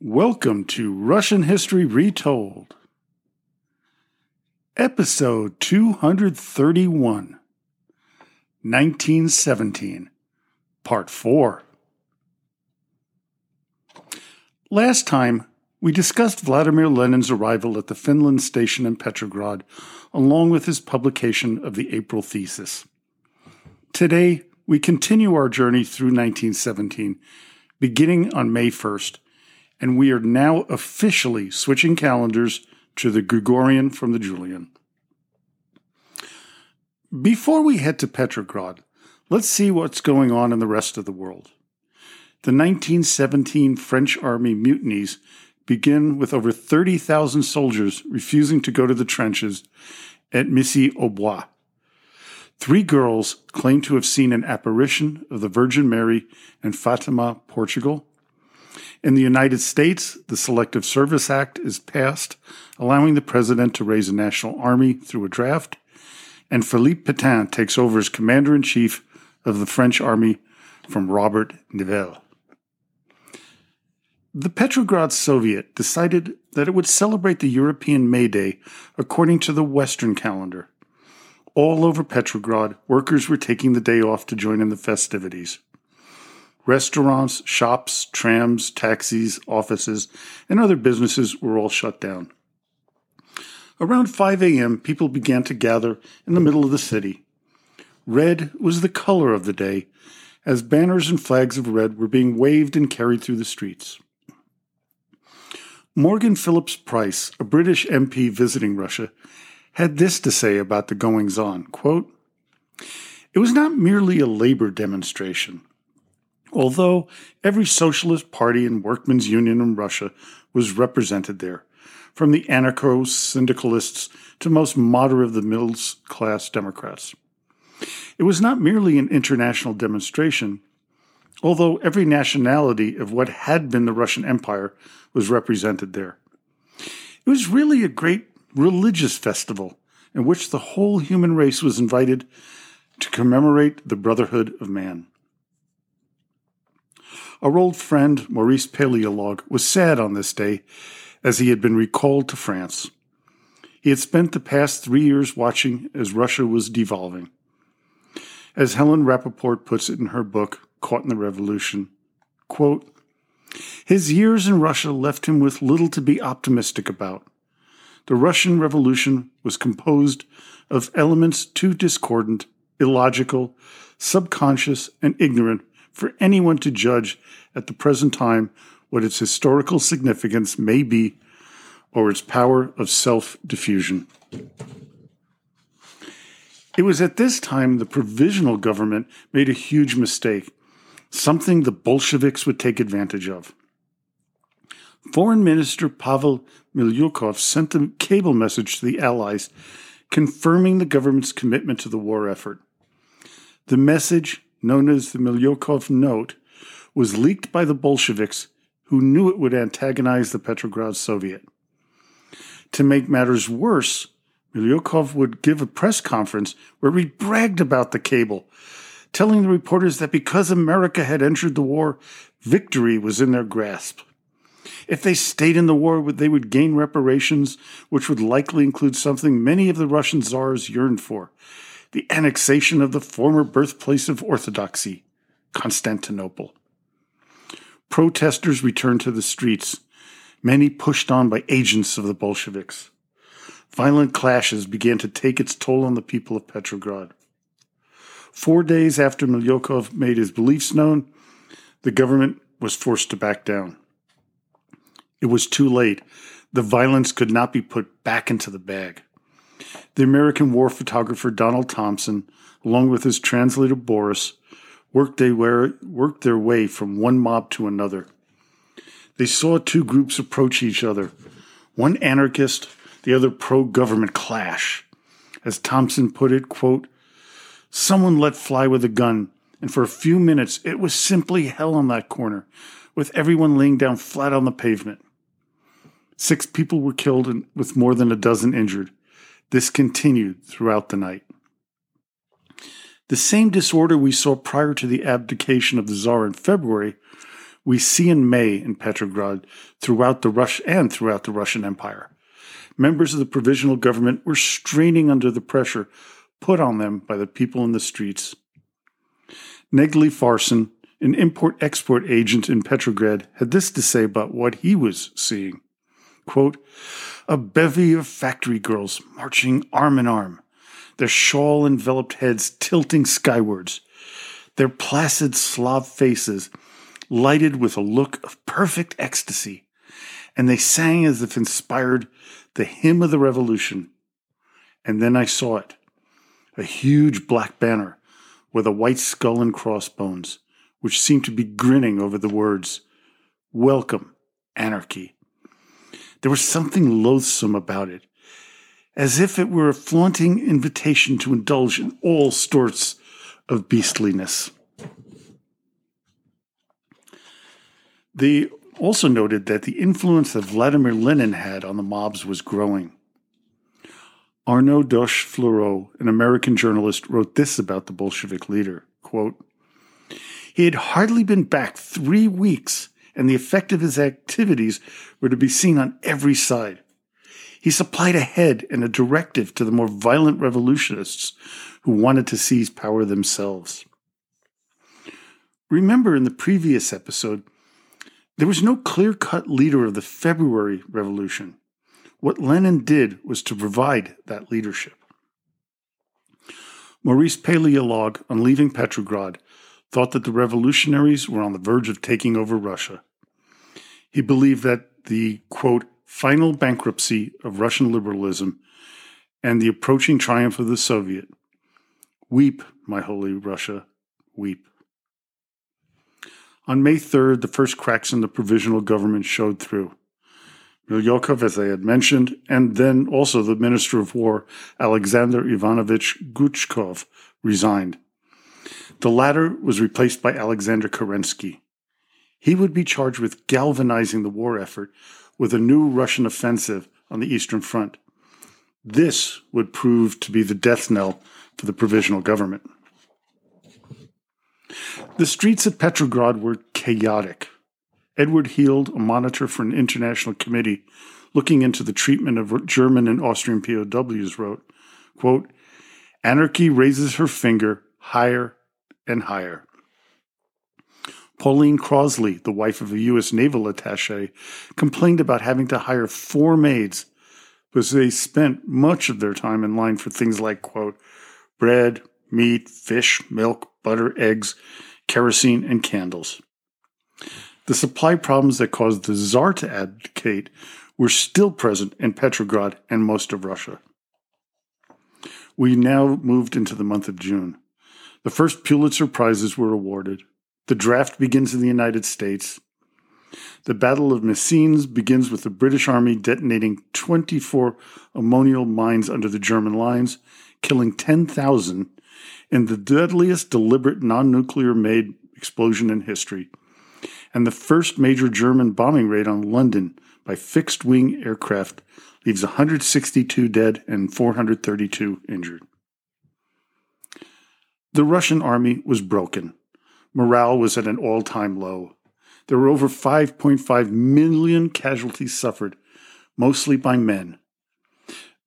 Welcome to Russian History Retold, Episode 231, 1917, Part 4. Last time, we discussed Vladimir Lenin's arrival at the Finland Station in Petrograd, along with his publication of the April Thesis. Today, we continue our journey through 1917, beginning on May 1st, and we are now officially switching calendars to the Gregorian from the Julian. Before we head to Petrograd, let's see what's going on in the rest of the world. The 1917 French army mutinies begin with over 30,000 soldiers refusing to go to the trenches at Missy-au-Bois. Three girls claim to have seen an apparition of the Virgin Mary in Fatima, Portugal. In the United States, the Selective Service Act is passed, allowing the president to raise a national army through a draft, and Philippe Pétain takes over as commander-in-chief of the French army from Robert Nivelle. The Petrograd Soviet decided that it would celebrate the European May Day according to the Western calendar. All over Petrograd, workers were taking the day off to join in the festivities. Restaurants, shops, trams, taxis, offices, and other businesses were all shut down. Around 5 a.m., people began to gather in the middle of the city. Red was the color of the day, as banners and flags of red were being waved and carried through the streets. Morgan Phillips Price, a British MP visiting Russia, had this to say about the goings-on, quote, "It was not merely a labor demonstration. Although every socialist party and workmen's union in Russia was represented there, from the anarcho-syndicalists to most moderate of the middle-class Democrats. It was not merely an international demonstration, although every nationality of what had been the Russian Empire was represented there. It was really a great religious festival in which the whole human race was invited to commemorate the brotherhood of man." Our old friend, Maurice Paleologue, was sad on this day, as he had been recalled to France. He had spent the past 3 years watching as Russia was devolving. As Helen Rappaport puts it in her book, Caught in the Revolution, quote, "His years in Russia left him with little to be optimistic about. The Russian Revolution was composed of elements too discordant, illogical, subconscious, and ignorant for anyone to judge at the present time what its historical significance may be or its power of self-diffusion." It was at this time the provisional government made a huge mistake, something the Bolsheviks would take advantage of. Foreign Minister Pavel Milyukov sent a cable message to the Allies confirming the government's commitment to the war effort. The message, known as the Milyukov Note, was leaked by the Bolsheviks, who knew it would antagonize the Petrograd Soviet. To make matters worse, Milyukov would give a press conference where he bragged about the cable, telling the reporters that because America had entered the war, victory was in their grasp. If they stayed in the war, they would gain reparations, which would likely include something many of the Russian czars yearned for: the annexation of the former birthplace of orthodoxy, Constantinople. Protesters returned to the streets, many pushed on by agents of the Bolsheviks. Violent clashes began to take its toll on the people of Petrograd. 4 days after Milyukov made his beliefs known, the government was forced to back down. It was too late. The violence could not be put back into the bag. The American war photographer Donald Thompson, along with his translator Boris, worked their way from one mob to another. They saw two groups approach each other, one anarchist, the other pro-government clash. As Thompson put it, quote, "Someone let fly with a gun, and for a few minutes it was simply hell on that corner, with everyone laying down flat on the pavement. 6 people were killed and with more than a dozen injured. This continued throughout the night." The same disorder we saw prior to the abdication of the Tsar in February we see in May in Petrograd throughout the Russian Empire. Members of the provisional government were straining under the pressure put on them by the people in the streets. Negley Farson, an import-export agent in Petrograd, had this to say about what he was seeing. Quote, "A bevy of factory girls marching arm in arm, their shawl-enveloped heads tilting skywards, their placid Slav faces lighted with a look of perfect ecstasy, and they sang as if inspired the hymn of the revolution. And then I saw it, a huge black banner with a white skull and crossbones, which seemed to be grinning over the words, 'Welcome, anarchy.' There was something loathsome about it, as if it were a flaunting invitation to indulge in all sorts of beastliness." They also noted that the influence that Vladimir Lenin had on the mobs was growing. Arnaud Dosh-Fleurot, an American journalist, wrote this about the Bolshevik leader, quote, "He had hardly been back 3 weeks, and the effect of his activities were to be seen on every side. He supplied a head and a directive to the more violent revolutionists who wanted to seize power themselves." Remember, in the previous episode, there was no clear-cut leader of the February Revolution. What Lenin did was to provide that leadership. Maurice Paleologue, on leaving Petrograd, thought that the revolutionaries were on the verge of taking over Russia. He believed that the, quote, "final bankruptcy of Russian liberalism and the approaching triumph of the Soviet. Weep, my holy Russia, weep." On May 3rd, the first cracks in the provisional government showed through. Milyukov, as I had mentioned, and then also the Minister of War, Alexander Ivanovich Guchkov, resigned. The latter was replaced by Alexander Kerensky. He would be charged with galvanizing the war effort with a new Russian offensive on the Eastern Front. This would prove to be the death knell for the provisional government. The streets of Petrograd were chaotic. Edward Heald, a monitor for an international committee looking into the treatment of German and Austrian POWs, wrote, quote, "Anarchy raises her finger higher and higher." Pauline Crosley, the wife of a U.S. naval attaché, complained about having to hire 4 maids because they spent much of their time in line for things like, quote, bread, meat, fish, milk, butter, eggs, kerosene, and candles. The supply problems that caused the Tsar to abdicate were still present in Petrograd and most of Russia. We now moved into the month of June. The first Pulitzer Prizes were awarded. The draft begins in the United States. The Battle of Messines begins with the British Army detonating 24 ammonium mines under the German lines, killing 10,000 in the deadliest deliberate non-nuclear made explosion in history, and the first major German bombing raid on London by fixed-wing aircraft leaves 162 dead and 432 injured. The Russian army was broken. Morale was at an all-time low. There were over 5.5 million casualties suffered, mostly by men.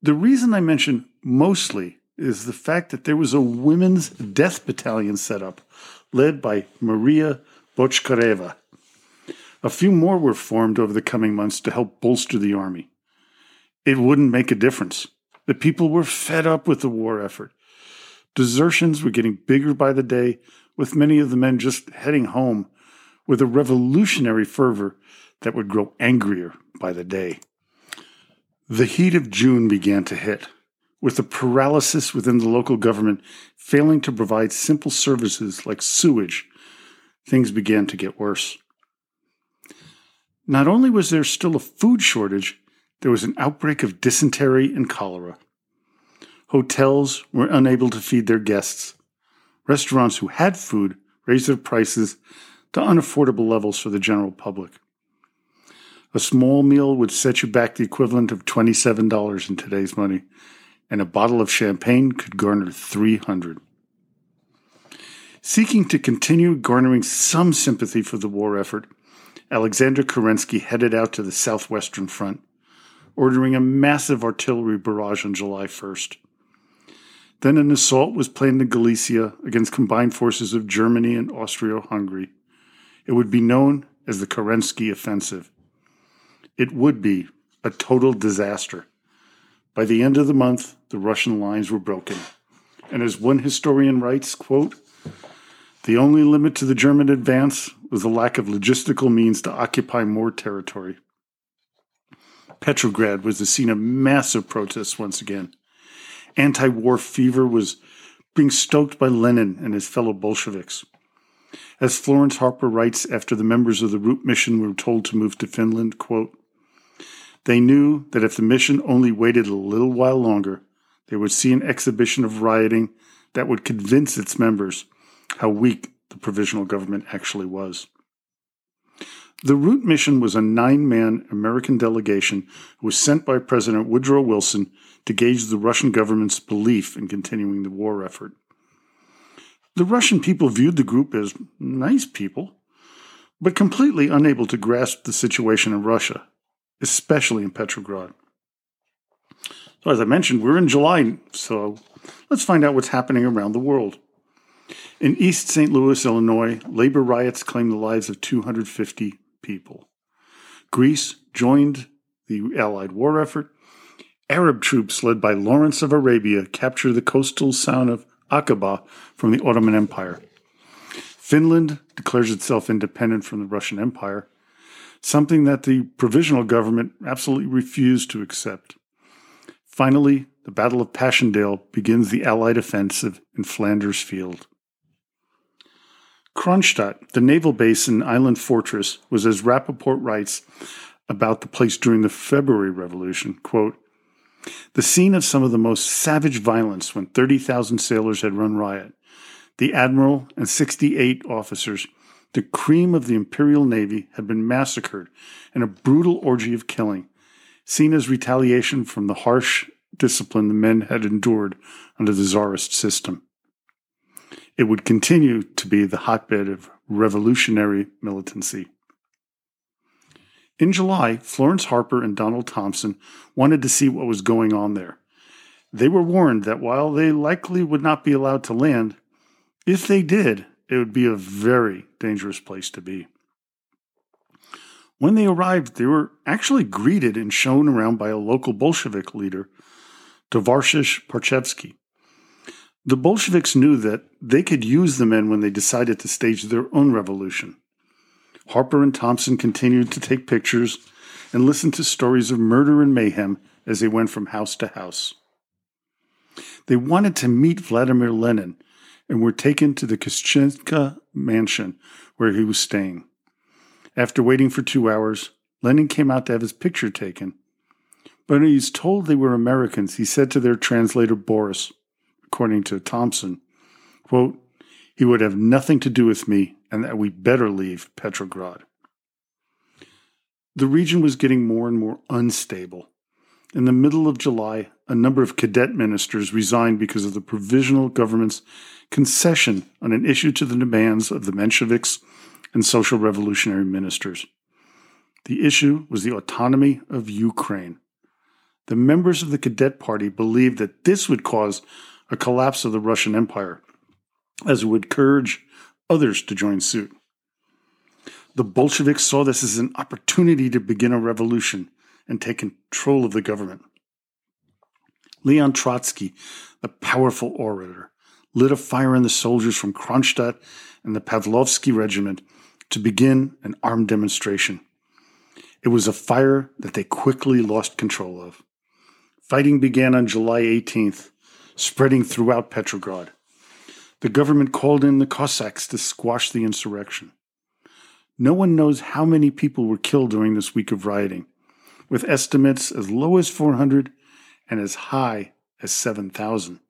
The reason I mention mostly is the fact that there was a women's death battalion set up, led by Maria Bochkareva. A few more were formed over the coming months to help bolster the army. It wouldn't make a difference. The people were fed up with the war effort. Desertions were getting bigger by the day, with many of the men just heading home with a revolutionary fervor that would grow angrier by the day. The heat of June began to hit, with the paralysis within the local government failing to provide simple services like sewage. Things began to get worse. Not only was there still a food shortage, there was an outbreak of dysentery and cholera. Hotels were unable to feed their guests. Restaurants who had food raised their prices to unaffordable levels for the general public. A small meal would set you back the equivalent of $27 in today's money, and a bottle of champagne could garner $300. Seeking to continue garnering some sympathy for the war effort, Alexander Kerensky headed out to the southwestern front, ordering a massive artillery barrage on July 1st. Then an assault was planned in Galicia against combined forces of Germany and Austria-Hungary. It would be known as the Kerensky Offensive. It would be a total disaster. By the end of the month, the Russian lines were broken. And as one historian writes, quote, "The only limit to the German advance was the lack of logistical means to occupy more territory." Petrograd was the scene of massive protests once again. Anti-war fever was being stoked by Lenin and his fellow Bolsheviks. As Florence Harper writes, after the members of the Root Mission were told to move to Finland, quote, "They knew that if the mission only waited a little while longer, they would see an exhibition of rioting that would convince its members how weak the provisional government actually was." The Root Mission was a 9-man American delegation who was sent by President Woodrow Wilson to gauge the Russian government's belief in continuing the war effort. The Russian people viewed the group as nice people, but completely unable to grasp the situation in Russia, especially in Petrograd. So as I mentioned, we're in July, so let's find out what's happening around the world. In East St. Louis, Illinois, labor riots claimed the lives of 250 people. Greece joined the Allied war effort. Arab troops led by Lawrence of Arabia captured the coastal town of Aqaba from the Ottoman Empire. Finland declares itself independent from the Russian Empire, something that the provisional government absolutely refused to accept. Finally, the Battle of Passchendaele begins the Allied offensive in Flanders Field. Kronstadt, the naval base and island fortress, was, as Rappaport writes about the place during the February Revolution, quote, "The scene of some of the most savage violence when 30,000 sailors had run riot. The admiral and 68 officers, the cream of the Imperial Navy, had been massacred in a brutal orgy of killing, seen as retaliation from the harsh discipline the men had endured under the Tsarist system. It would continue to be the hotbed of revolutionary militancy." In July, Florence Harper and Donald Thompson wanted to see what was going on there. They were warned that while they likely would not be allowed to land, if they did, it would be a very dangerous place to be. When they arrived, they were actually greeted and shown around by a local Bolshevik leader, Tovarishish Parchevsky. The Bolsheviks knew that they could use the men when they decided to stage their own revolution. Harper and Thompson continued to take pictures and listen to stories of murder and mayhem as they went from house to house. They wanted to meet Vladimir Lenin and were taken to the Kishtchenko mansion where he was staying. After waiting for 2 hours, Lenin came out to have his picture taken. But when he was told they were Americans, he said to their translator Boris, according to Thompson, quote, "He would have nothing to do with me, and that we better leave Petrograd." The region was getting more and more unstable. In the middle of July, a number of cadet ministers resigned because of the provisional government's concession on an issue to the demands of the Mensheviks and social revolutionary ministers. The issue was the autonomy of Ukraine. The members of the cadet party believed that this would cause a collapse of the Russian Empire, as it would encourage others to join suit. The Bolsheviks saw this as an opportunity to begin a revolution and take control of the government. Leon Trotsky, the powerful orator, lit a fire in the soldiers from Kronstadt and the Pavlovsky Regiment to begin an armed demonstration. It was a fire that they quickly lost control of. Fighting began on July 18th, spreading throughout Petrograd. The government called in the Cossacks to squash the insurrection. No one knows how many people were killed during this week of rioting, with estimates as low as 400 and as high as 7,000.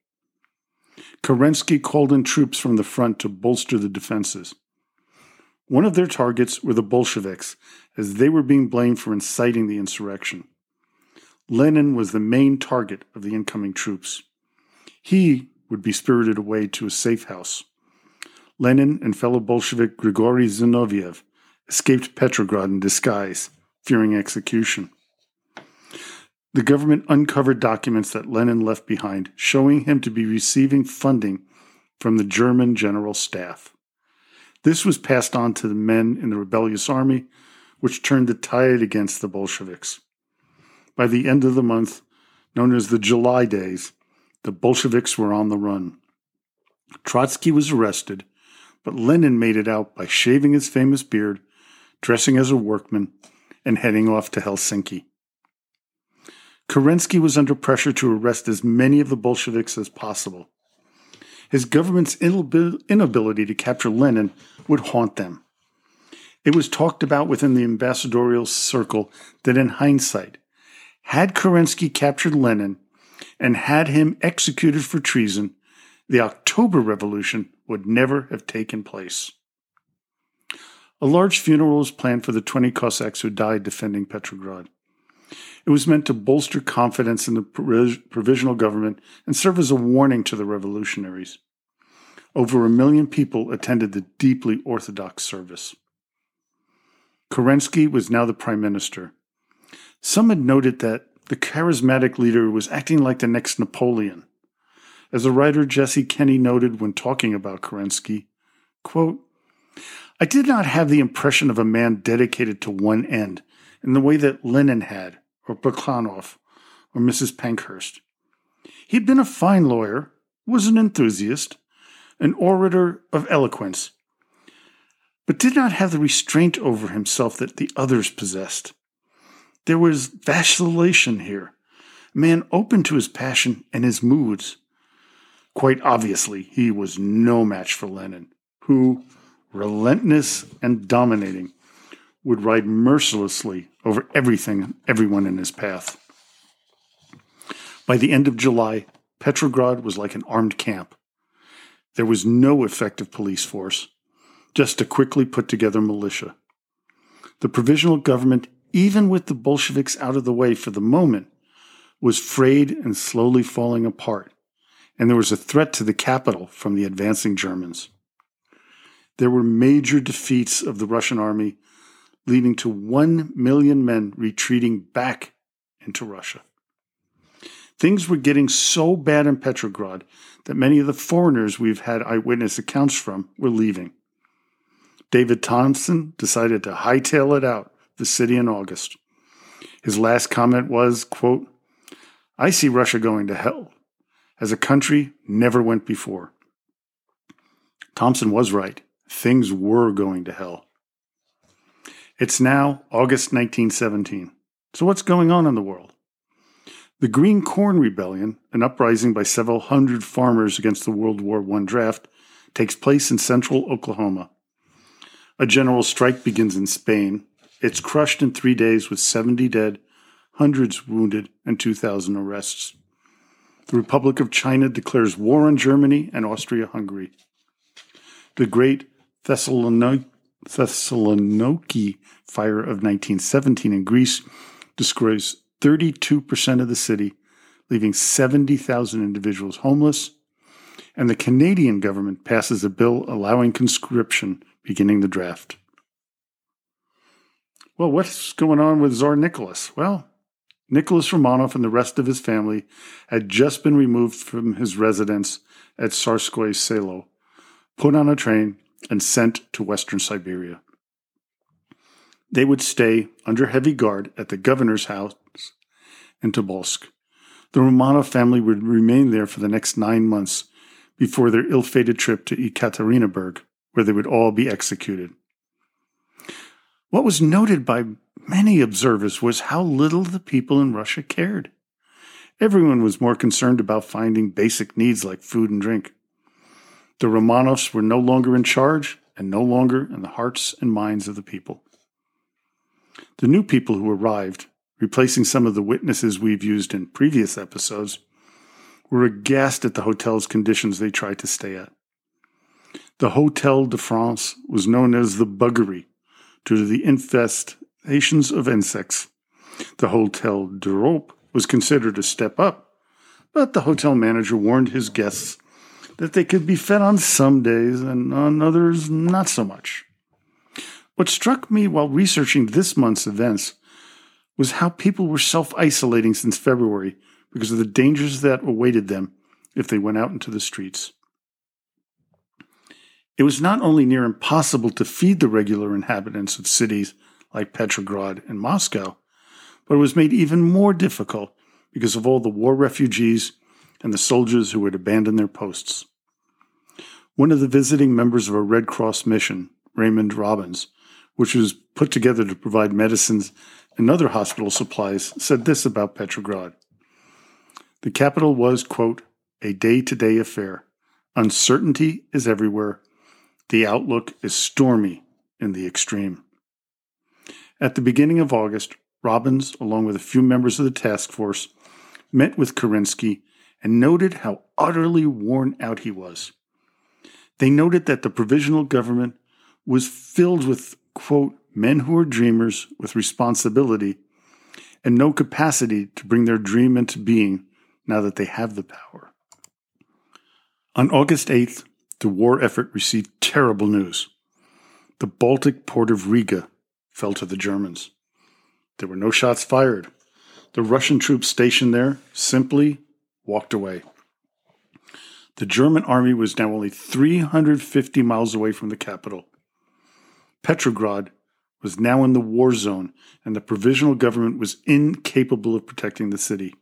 Kerensky called in troops from the front to bolster the defenses. One of their targets were the Bolsheviks, as they were being blamed for inciting the insurrection. Lenin was the main target of the incoming troops. He would be spirited away to a safe house. Lenin and fellow Bolshevik Grigory Zinoviev escaped Petrograd in disguise, fearing execution. The government uncovered documents that Lenin left behind, showing him to be receiving funding from the German general staff. This was passed on to the men in the rebellious army, which turned the tide against the Bolsheviks. By the end of the month, known as the July Days, the Bolsheviks were on the run. Trotsky was arrested, but Lenin made it out by shaving his famous beard, dressing as a workman, and heading off to Helsinki. Kerensky was under pressure to arrest as many of the Bolsheviks as possible. His government's inability to capture Lenin would haunt them. It was talked about within the ambassadorial circle that in hindsight, had Kerensky captured Lenin and had him executed for treason, the October Revolution would never have taken place. A large funeral was planned for the 20 Cossacks who died defending Petrograd. It was meant to bolster confidence in the provisional government and serve as a warning to the revolutionaries. Over 1 million people attended the deeply Orthodox service. Kerensky was now the prime minister. Some had noted that the charismatic leader was acting like the next Napoleon. As the writer Jesse Kenney noted when talking about Kerensky, quote, "I did not have the impression of a man dedicated to one end in the way that Lenin had, or Bukhanov, or Mrs. Pankhurst. He had been a fine lawyer, was an enthusiast, an orator of eloquence, but did not have the restraint over himself that the others possessed. There was vacillation here, a man open to his passion and his moods. Quite obviously, he was no match for Lenin, who, relentless and dominating, would ride mercilessly over everything and everyone in his path." By the end of July, Petrograd was like an armed camp. There was no effective police force, just a quickly put together militia. The provisional government, even with the Bolsheviks out of the way for the moment, was frayed and slowly falling apart, and there was a threat to the capital from the advancing Germans. There were major defeats of the Russian army, leading to 1 million men retreating back into Russia. Things were getting so bad in Petrograd that many of the foreigners we've had eyewitness accounts from were leaving. David Thompson decided to hightail it out the city in August. His last comment was, quote, "I see Russia going to hell. As a country, never went before." Thompson was right. Things were going to hell. It's now August 1917. So what's going on in the world? The Green Corn Rebellion, an uprising by several hundred farmers against the World War I draft, takes place in central Oklahoma. A general strike begins in Spain. It's crushed in 3 days with 70 dead, hundreds wounded, and 2,000 arrests. The Republic of China declares war on Germany and Austria-Hungary. The Great Thessaloniki Fire of 1917 in Greece destroys 32% of the city, leaving 70,000 individuals homeless, and the Canadian government passes a bill allowing conscription, beginning the draft. Well, what's going on with Tsar Nicholas? Well, Nicholas Romanov and the rest of his family had just been removed from his residence at Tsarskoye Selo, put on a train, and sent to Western Siberia. They would stay under heavy guard at the governor's house in Tobolsk. The Romanov family would remain there for the next 9 months before their ill-fated trip to Ekaterinburg, where they would all be executed. What was noted by many observers was how little the people in Russia cared. Everyone was more concerned about finding basic needs like food and drink. The Romanovs were no longer in charge and no longer in the hearts and minds of the people. The new people who arrived, replacing some of the witnesses we've used in previous episodes, were aghast at the hotel's conditions they tried to stay at. The Hotel de France was known as the Buggery due to the infestations of insects. The Hotel d'Europe was considered a step up, but the hotel manager warned his guests that they could be fed on some days and on others not so much. What struck me while researching this month's events was how people were self-isolating since February because of the dangers that awaited them if they went out into the streets. It was not only near impossible to feed the regular inhabitants of cities like Petrograd and Moscow, but it was made even more difficult because of all the war refugees and the soldiers who had abandoned their posts. One of the visiting members of a Red Cross mission, Raymond Robbins, which was put together to provide medicines and other hospital supplies, said this about Petrograd. The capital was, quote, a day-to-day affair. Uncertainty is everywhere. The outlook is stormy in the extreme. At the beginning of August, Robbins, along with a few members of the task force, met with Kerensky and noted how utterly worn out he was. They noted that the provisional government was filled with, quote, men who are dreamers with responsibility and no capacity to bring their dream into being now that they have the power. On August 8th, the war effort received terrible news. The Baltic port of Riga fell to the Germans. There were no shots fired. The Russian troops stationed there simply walked away. The German army was now only 350 miles away from the capital. Petrograd was now in the war zone, and the provisional government was incapable of protecting the city.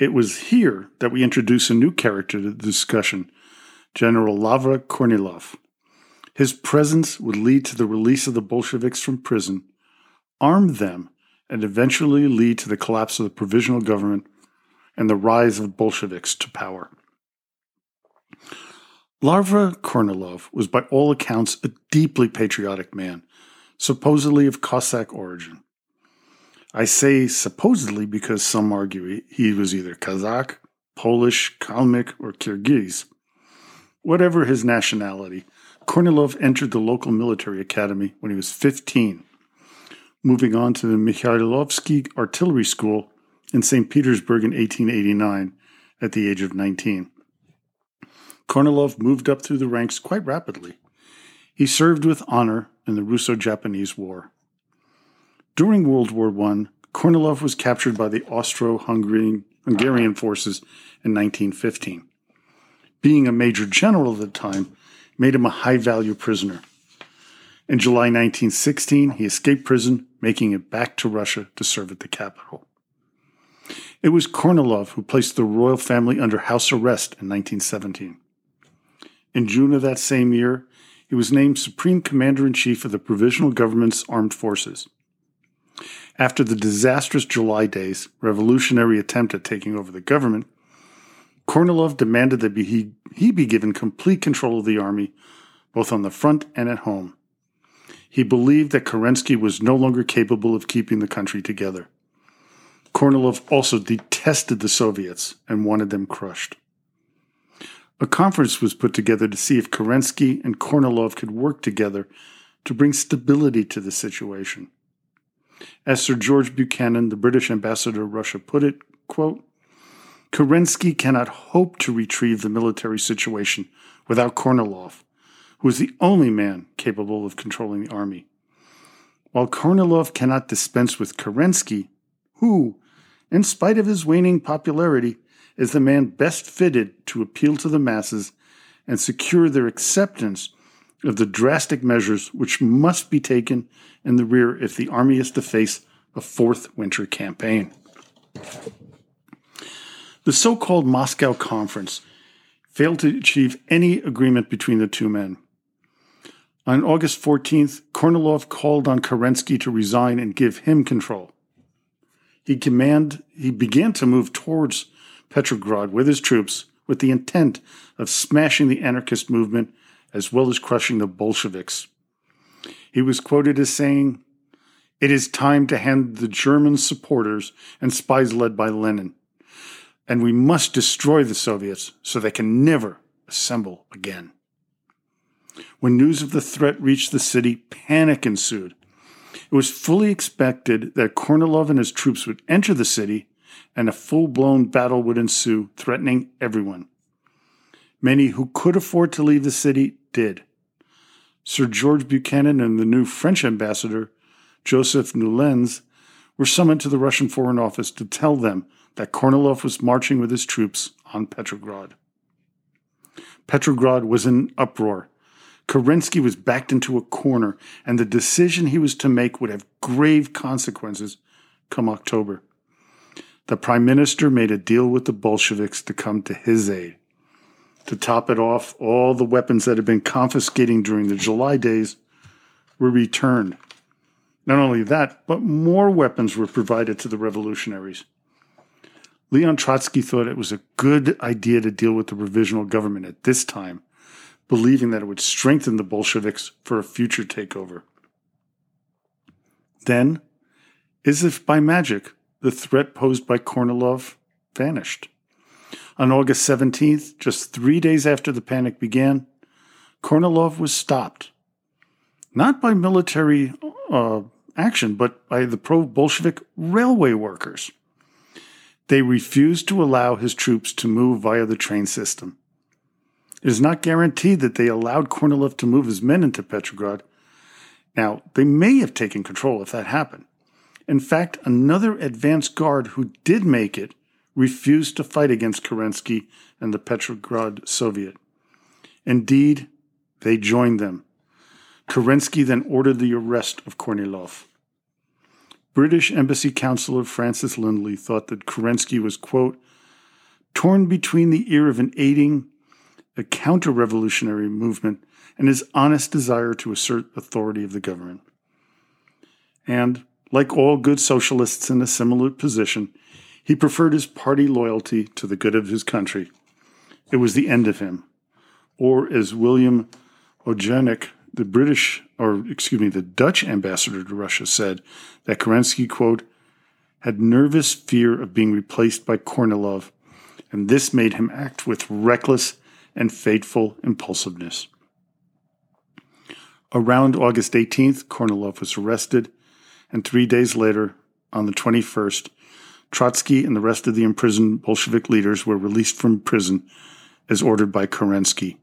It was here that we introduce a new character to the discussion, General Lavr Kornilov. His presence would lead to the release of the Bolsheviks from prison, arm them, and eventually lead to the collapse of the provisional government and the rise of Bolsheviks to power. Lavr Kornilov was by all accounts a deeply patriotic man, supposedly of Cossack origin. I say supposedly because some argue he was either Kazakh, Polish, Kalmyk, or Kyrgyz. Whatever his nationality, Kornilov entered the local military academy when he was 15, moving on to the Mikhailovsky Artillery School in St. Petersburg in 1889 at the age of 19. Kornilov moved up through the ranks quite rapidly. He served with honor in the Russo-Japanese War. During World War I, Kornilov was captured by the Austro-Hungarian forces in 1915. Being a major general at the time made him a high-value prisoner. In July 1916, he escaped prison, making it back to Russia to serve at the capital. It was Kornilov who placed the royal family under house arrest in 1917. In June of that same year, he was named Supreme Commander-in-Chief of the Provisional Government's Armed Forces. After the disastrous July Days revolutionary attempt at taking over the government, Kornilov demanded that he be given complete control of the army, both on the front and at home. He believed that Kerensky was no longer capable of keeping the country together. Kornilov also detested the Soviets and wanted them crushed. A conference was put together to see if Kerensky and Kornilov could work together to bring stability to the situation. As Sir George Buchanan, the British ambassador to Russia, put it, quote, Kerensky cannot hope to retrieve the military situation without Kornilov, who is the only man capable of controlling the army. While Kornilov cannot dispense with Kerensky, who, in spite of his waning popularity, is the man best fitted to appeal to the masses and secure their acceptance of the drastic measures which must be taken in the rear if the army is to face a fourth winter campaign. The so-called Moscow Conference failed to achieve any agreement between the two men. On August 14th, Kornilov called on Kerensky to resign and give him control. He began to move towards Petrograd with his troops with the intent of smashing the anarchist movement as well as crushing the Bolsheviks. He was quoted as saying, "It is time to hand the German supporters and spies led by Lenin, and we must destroy the Soviets so they can never assemble again." When news of the threat reached the city, panic ensued. It was fully expected that Kornilov and his troops would enter the city and a full-blown battle would ensue, threatening everyone. Many who could afford to leave the city did. Sir George Buchanan and the new French ambassador, Joseph Newlands, were summoned to the Russian Foreign Office to tell them that Kornilov was marching with his troops on Petrograd. Petrograd was in uproar. Kerensky was backed into a corner, and the decision he was to make would have grave consequences come October. The prime minister made a deal with the Bolsheviks to come to his aid. To top it off, all the weapons that had been confiscating during the July days were returned. Not only that, but more weapons were provided to the revolutionaries. Leon Trotsky thought it was a good idea to deal with the provisional government at this time, believing that it would strengthen the Bolsheviks for a future takeover. Then, as if by magic, the threat posed by Kornilov vanished. On August 17th, just 3 days after the panic began, Kornilov was stopped. Not by military action, but by the pro-Bolshevik railway workers. They refused to allow his troops to move via the train system. It is not guaranteed that they allowed Kornilov to move his men into Petrograd. Now, they may have taken control if that happened. In fact, another advance guard who did make it refused to fight against Kerensky and the Petrograd Soviet. Indeed, they joined them. Kerensky then ordered the arrest of Kornilov. British Embassy Councillor Francis Lindley thought that Kerensky was, quote, torn between the ear of an aiding a counter-revolutionary movement and his honest desire to assert authority of the government. And, like all good socialists in a similar position, he preferred his party loyalty to the good of his country. It was the end of him. Or as William Ojenik, the Dutch ambassador to Russia, said, that Kerensky, quote, had nervous fear of being replaced by Kornilov, and this made him act with reckless and fateful impulsiveness. Around August 18th, Kornilov was arrested, and 3 days later, on the 21st, Trotsky and the rest of the imprisoned Bolshevik leaders were released from prison as ordered by Kerensky.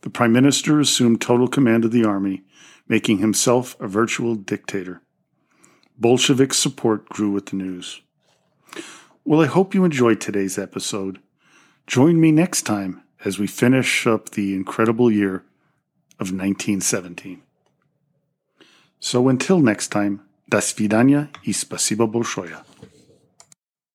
The prime minister assumed total command of the army, making himself a virtual dictator. Bolshevik support grew with the news. Well, I hope you enjoyed today's episode. Join me next time as we finish up the incredible year of 1917. So until next time, до свидания и спасибо большое.